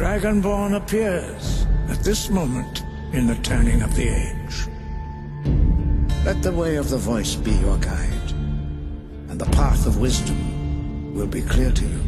Dragonborn appears at this moment in the turning of the age. Let the way of the voice be your guide, and the path of wisdom will be clear to you.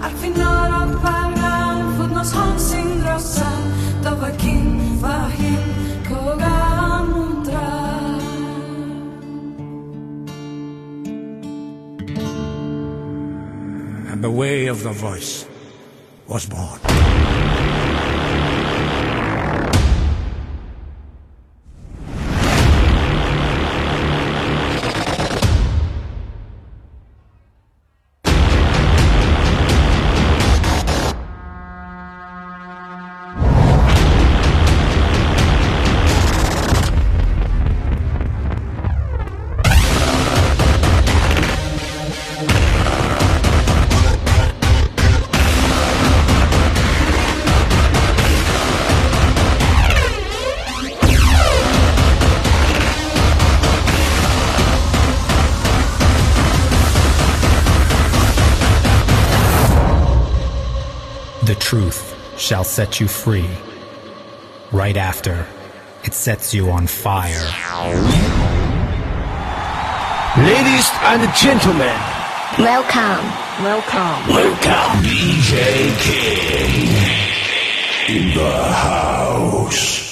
Al final apagran, fut nos homsin grosan, tova kin vahim, kogan mundran. And the way of the voice was born. 。Shall set you free. Right after, it sets you on fire. Ladies and gentlemen, welcome. DJ King in the house.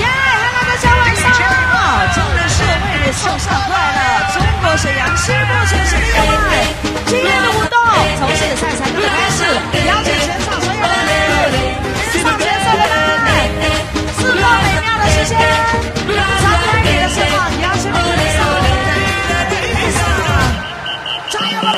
耶！ Hello， 大家晚上好，真的是为你送上快乐。中国沈阳西部城市的音乐，今天的活动从现在才能开始，邀请全场所有的人，全场全社的人，四个美妙的时间，张开你的翅膀，你要去飞上，飞上，加油，宝贝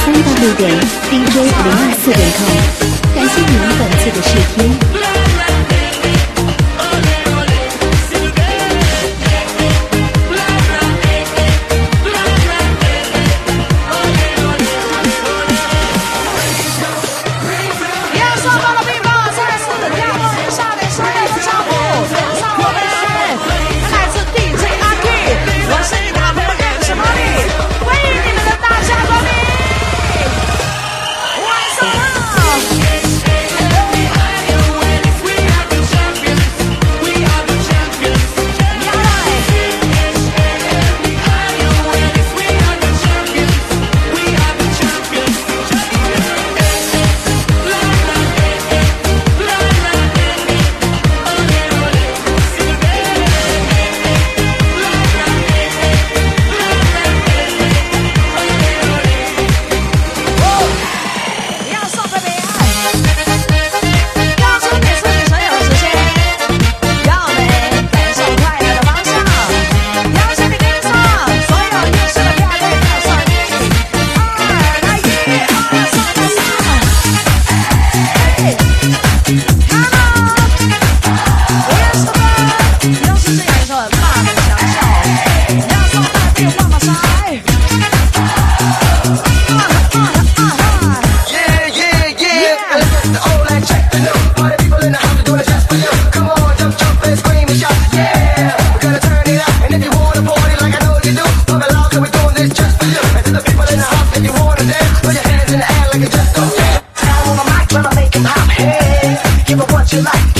！3W.DJ024.com， 感谢您本次的试听。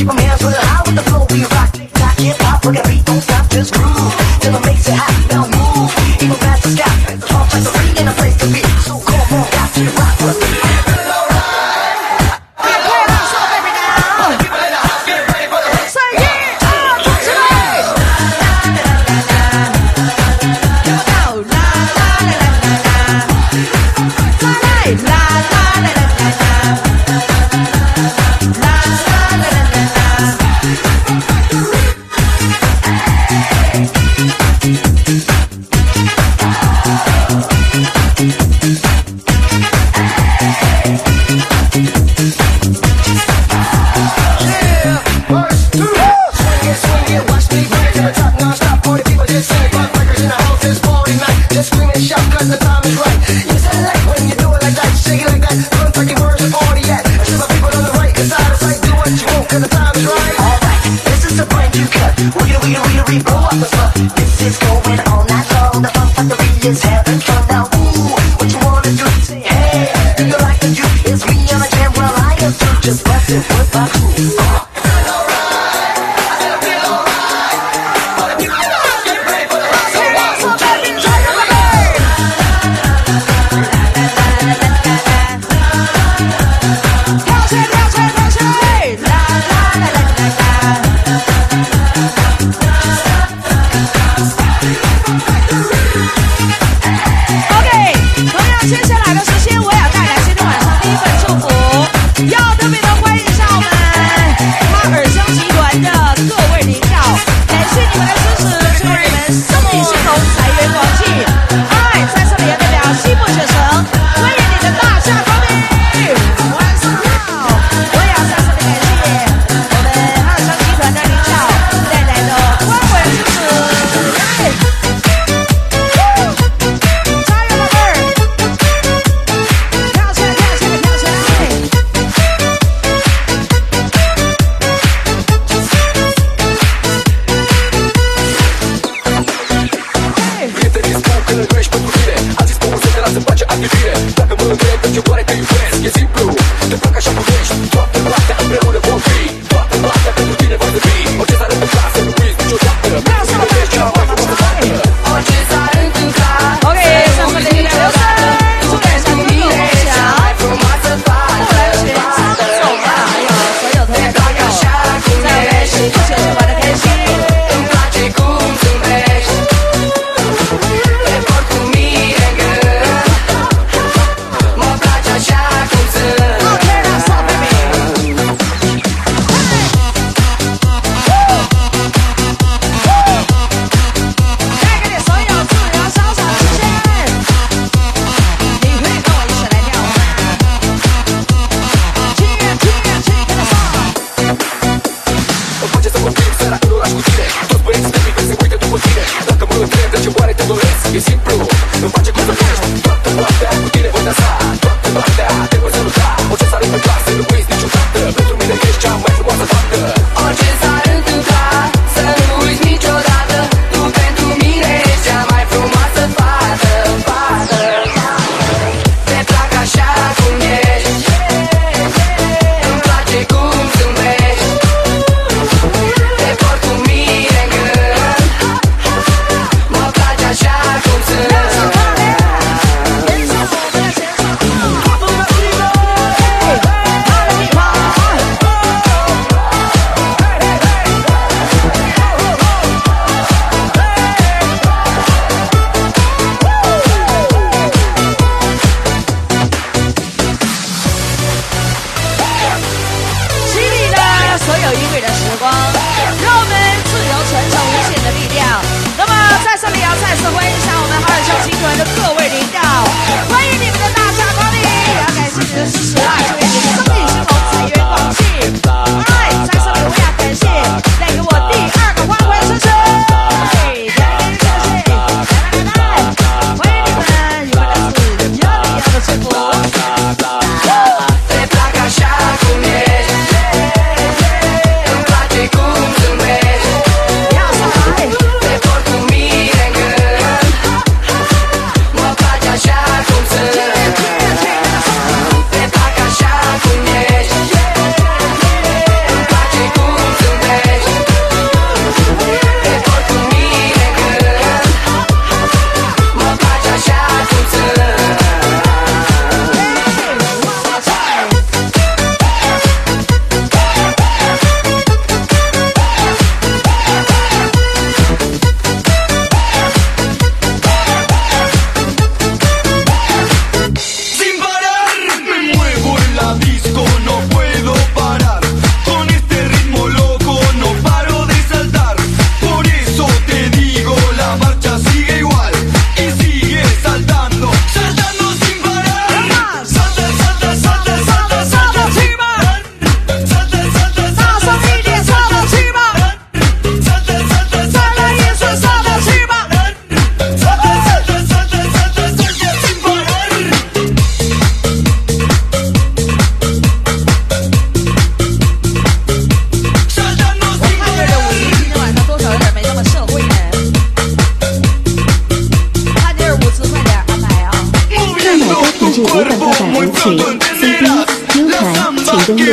My man's really high with the flow we rock. Not hip hop, rock and beat, don't stop this groove. Till it makes it hot, now move. Even past the sky, off like the rain and a place to be. So come on, rock it, rock with me. Give it a ride, give it a show, baby now. Give it a hop, get ready for the hit. Say yeah, oh, touch it up. La la la la la, yo oh, la la la la la, la la la la la la.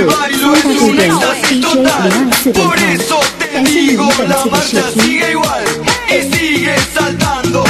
4 por eso te digo, la marcha sigue igual y sigue saltando.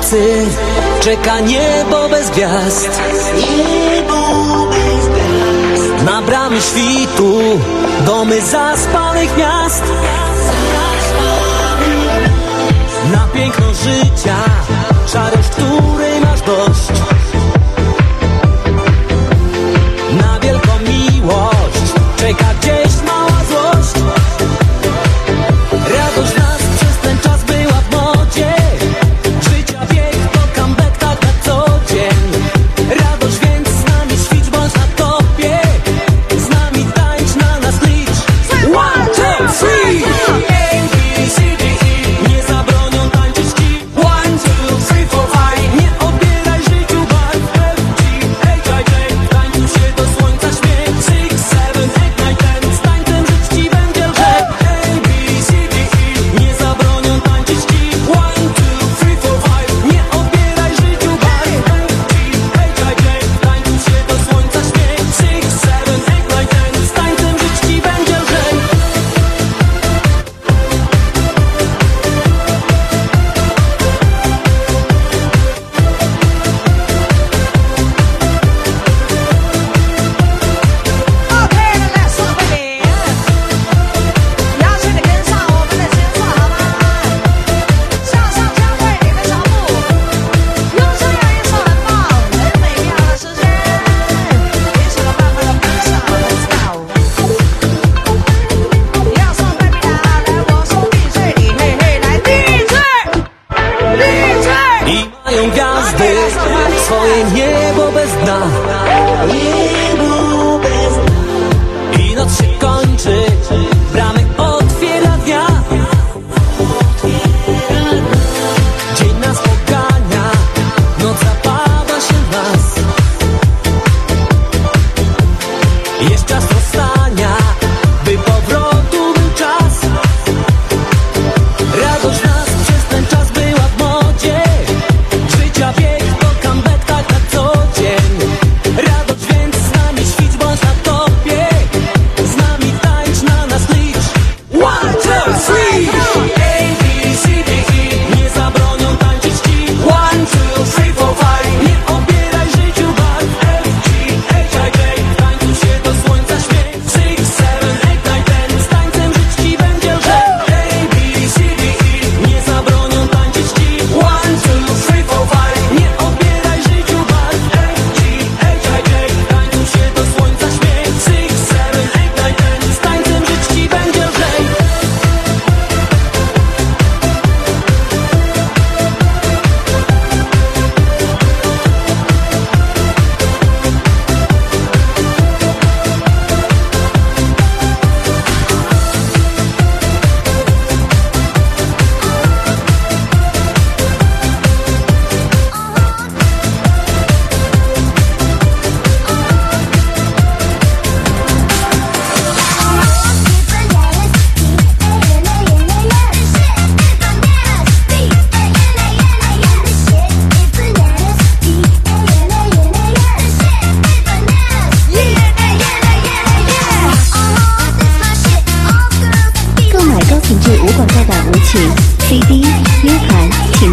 nocy czeka niebo bez gwiazd. Na bramy świtu domy zaspanych miast. Na piękno życia szarość, której masz dość. Na wielką miłość czeka gdzieś mała złość. Radość nas przez ten czas była w modzie. Życia wiek to comeback tak na co dzień. Radość więc z nami świć, bądź na topie. Z nami tańcz, na nas licz.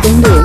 1, 2, 3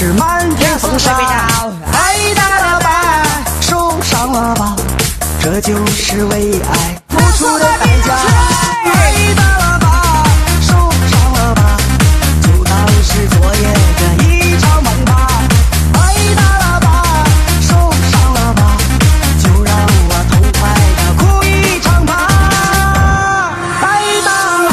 是满天风沙，爱他了吧，受伤了吧，这就是为爱付出的代价，爱他了吧，受伤了吧，就当是昨夜的一场梦吧，爱他了吧，受伤了吧，就让我痛快的哭一场吧，爱他了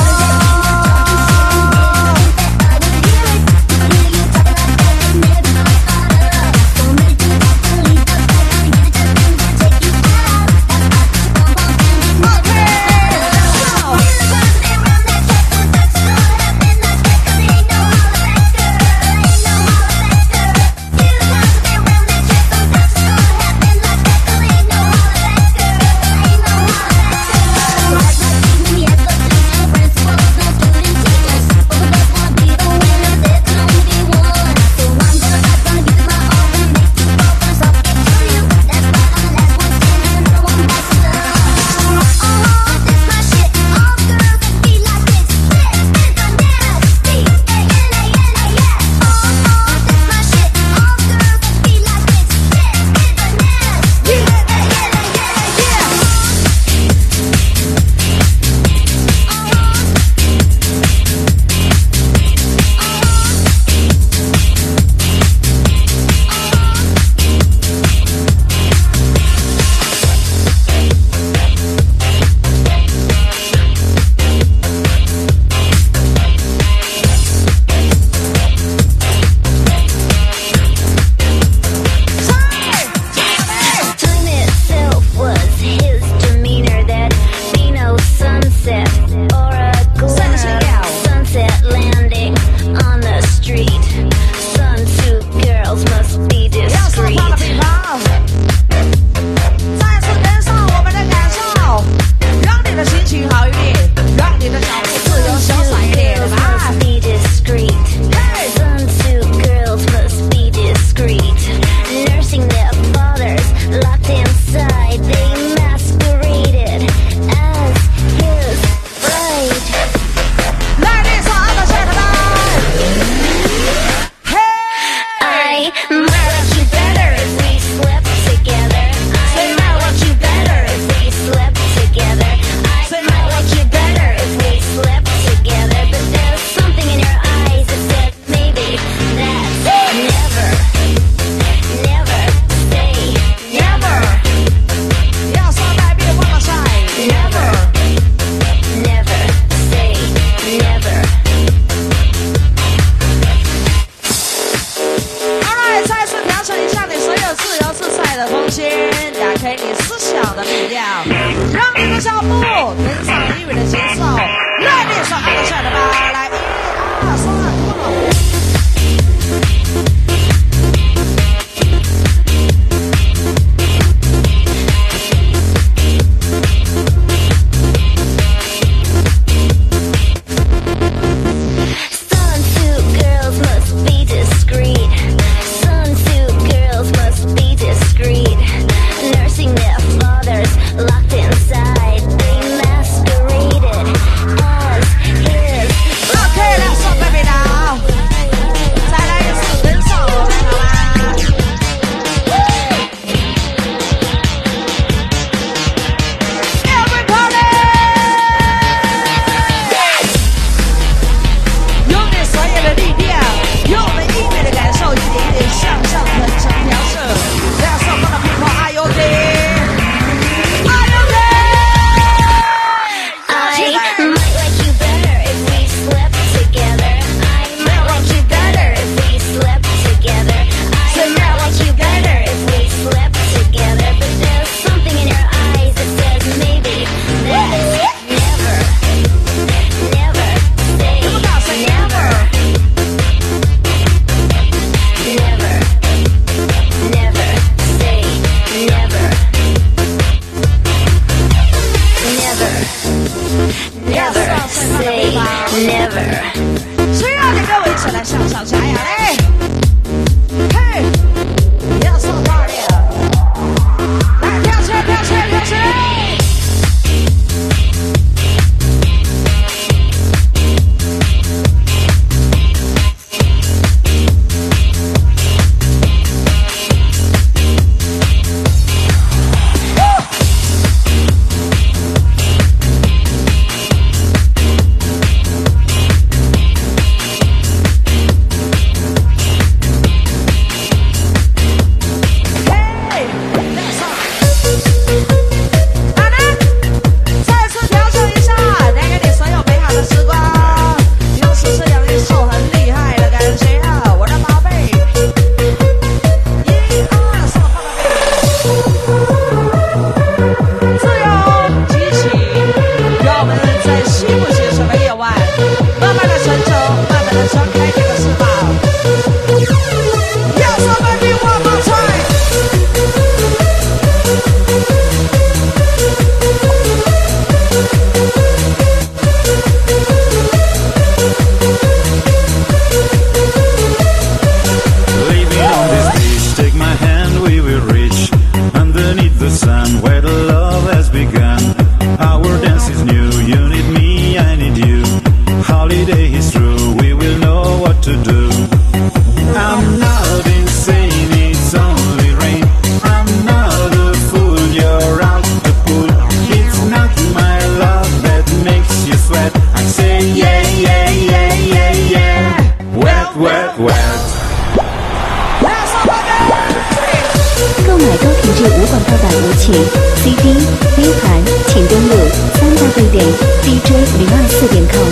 汇点 DJ024.com，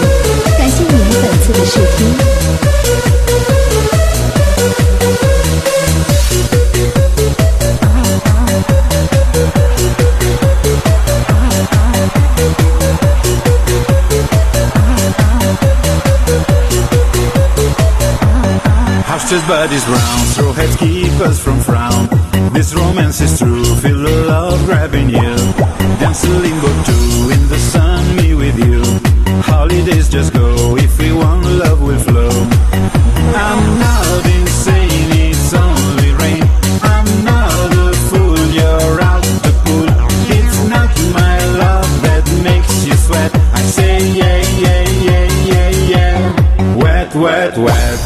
感谢您本次的收听。Just bodies round, throw heads keep us from frown. This romance is true, feel the love grabbing you. Dance a limbo too, in the sun, me with you. Holidays just go, if we want love will flow. I'm not insane, it's only rain. I'm not a fool, you're out the pool. It's not my love that makes you sweat. I say yeah, yeah, yeah, yeah, yeah. Wet, wet, wet.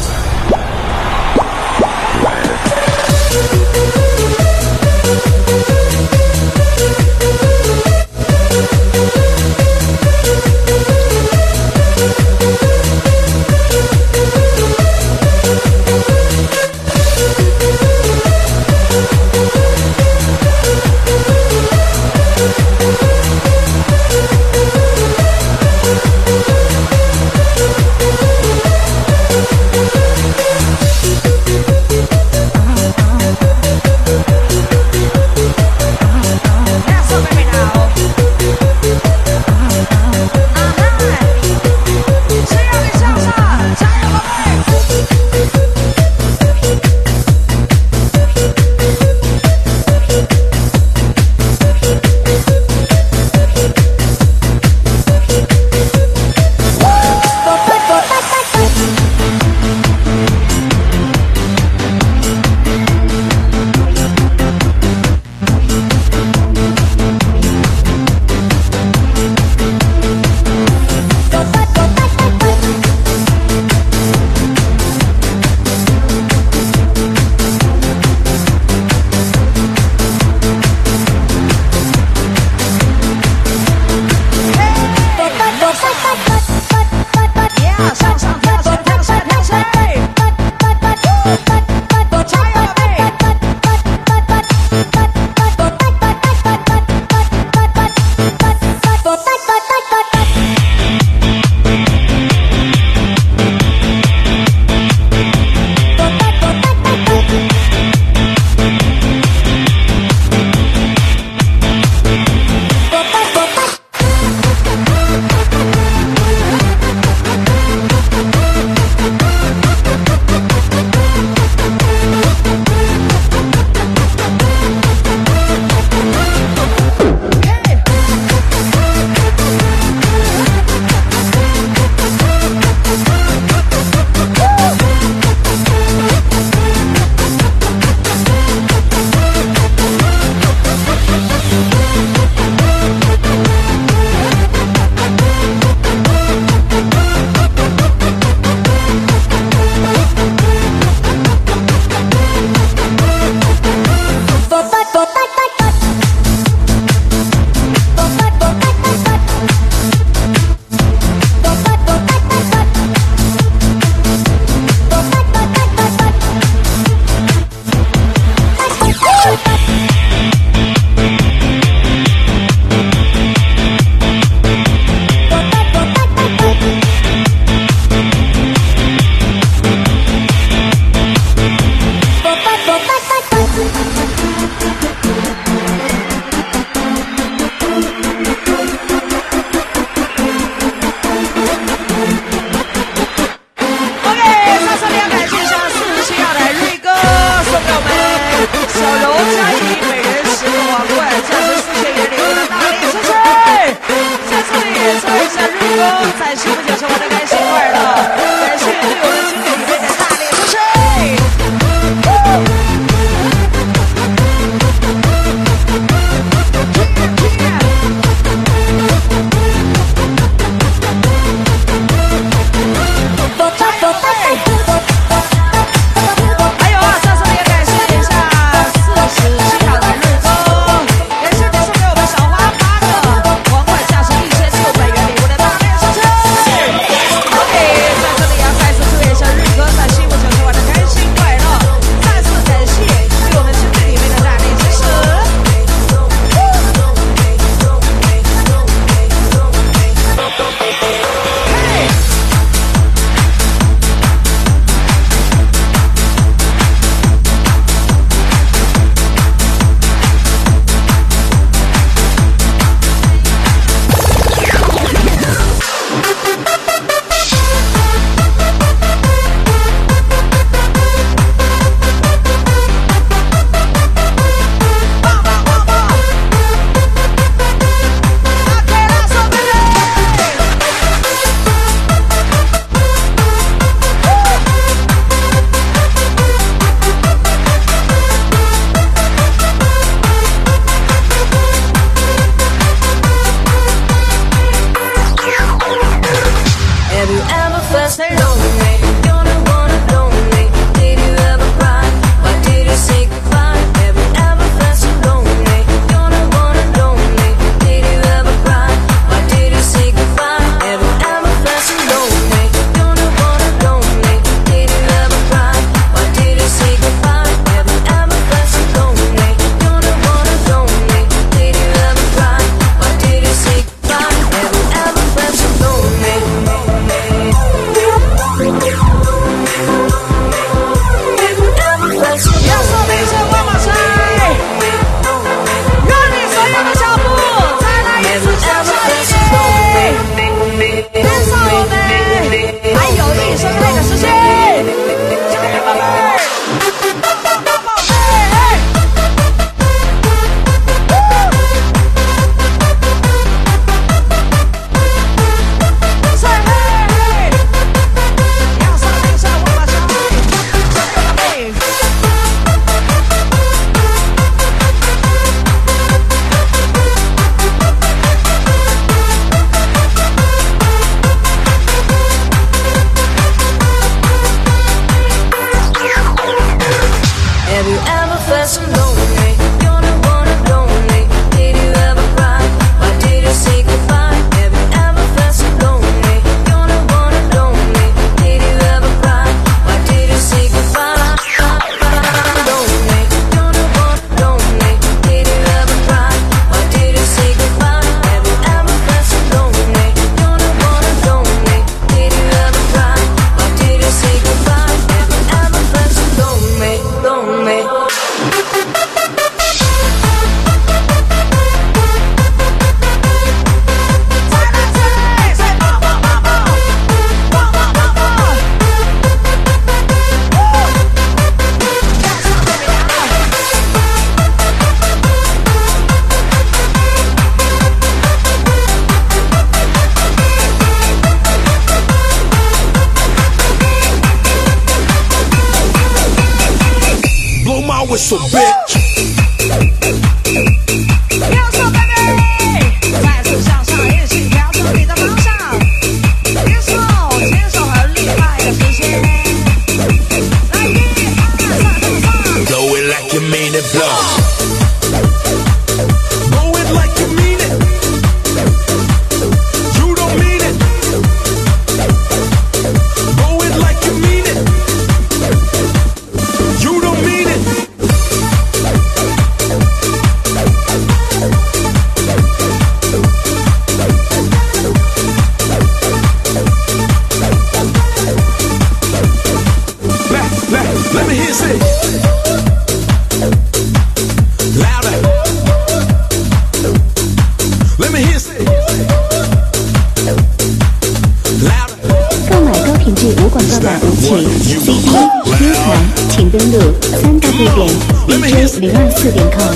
What's up, bitch?3W024.com，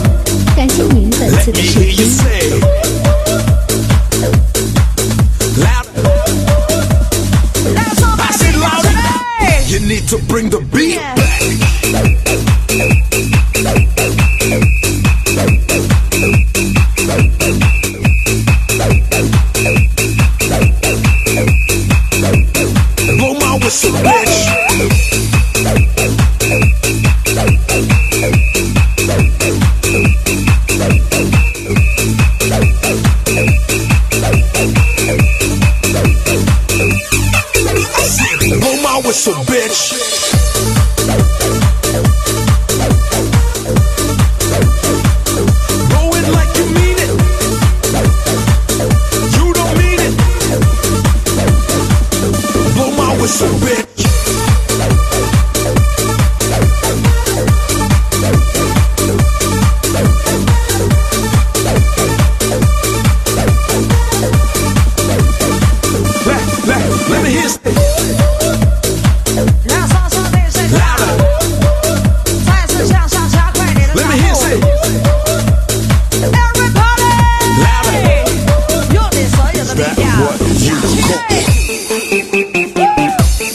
感谢您本次的收听。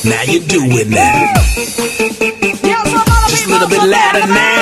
Now you're doing that. Just a little bit louder now.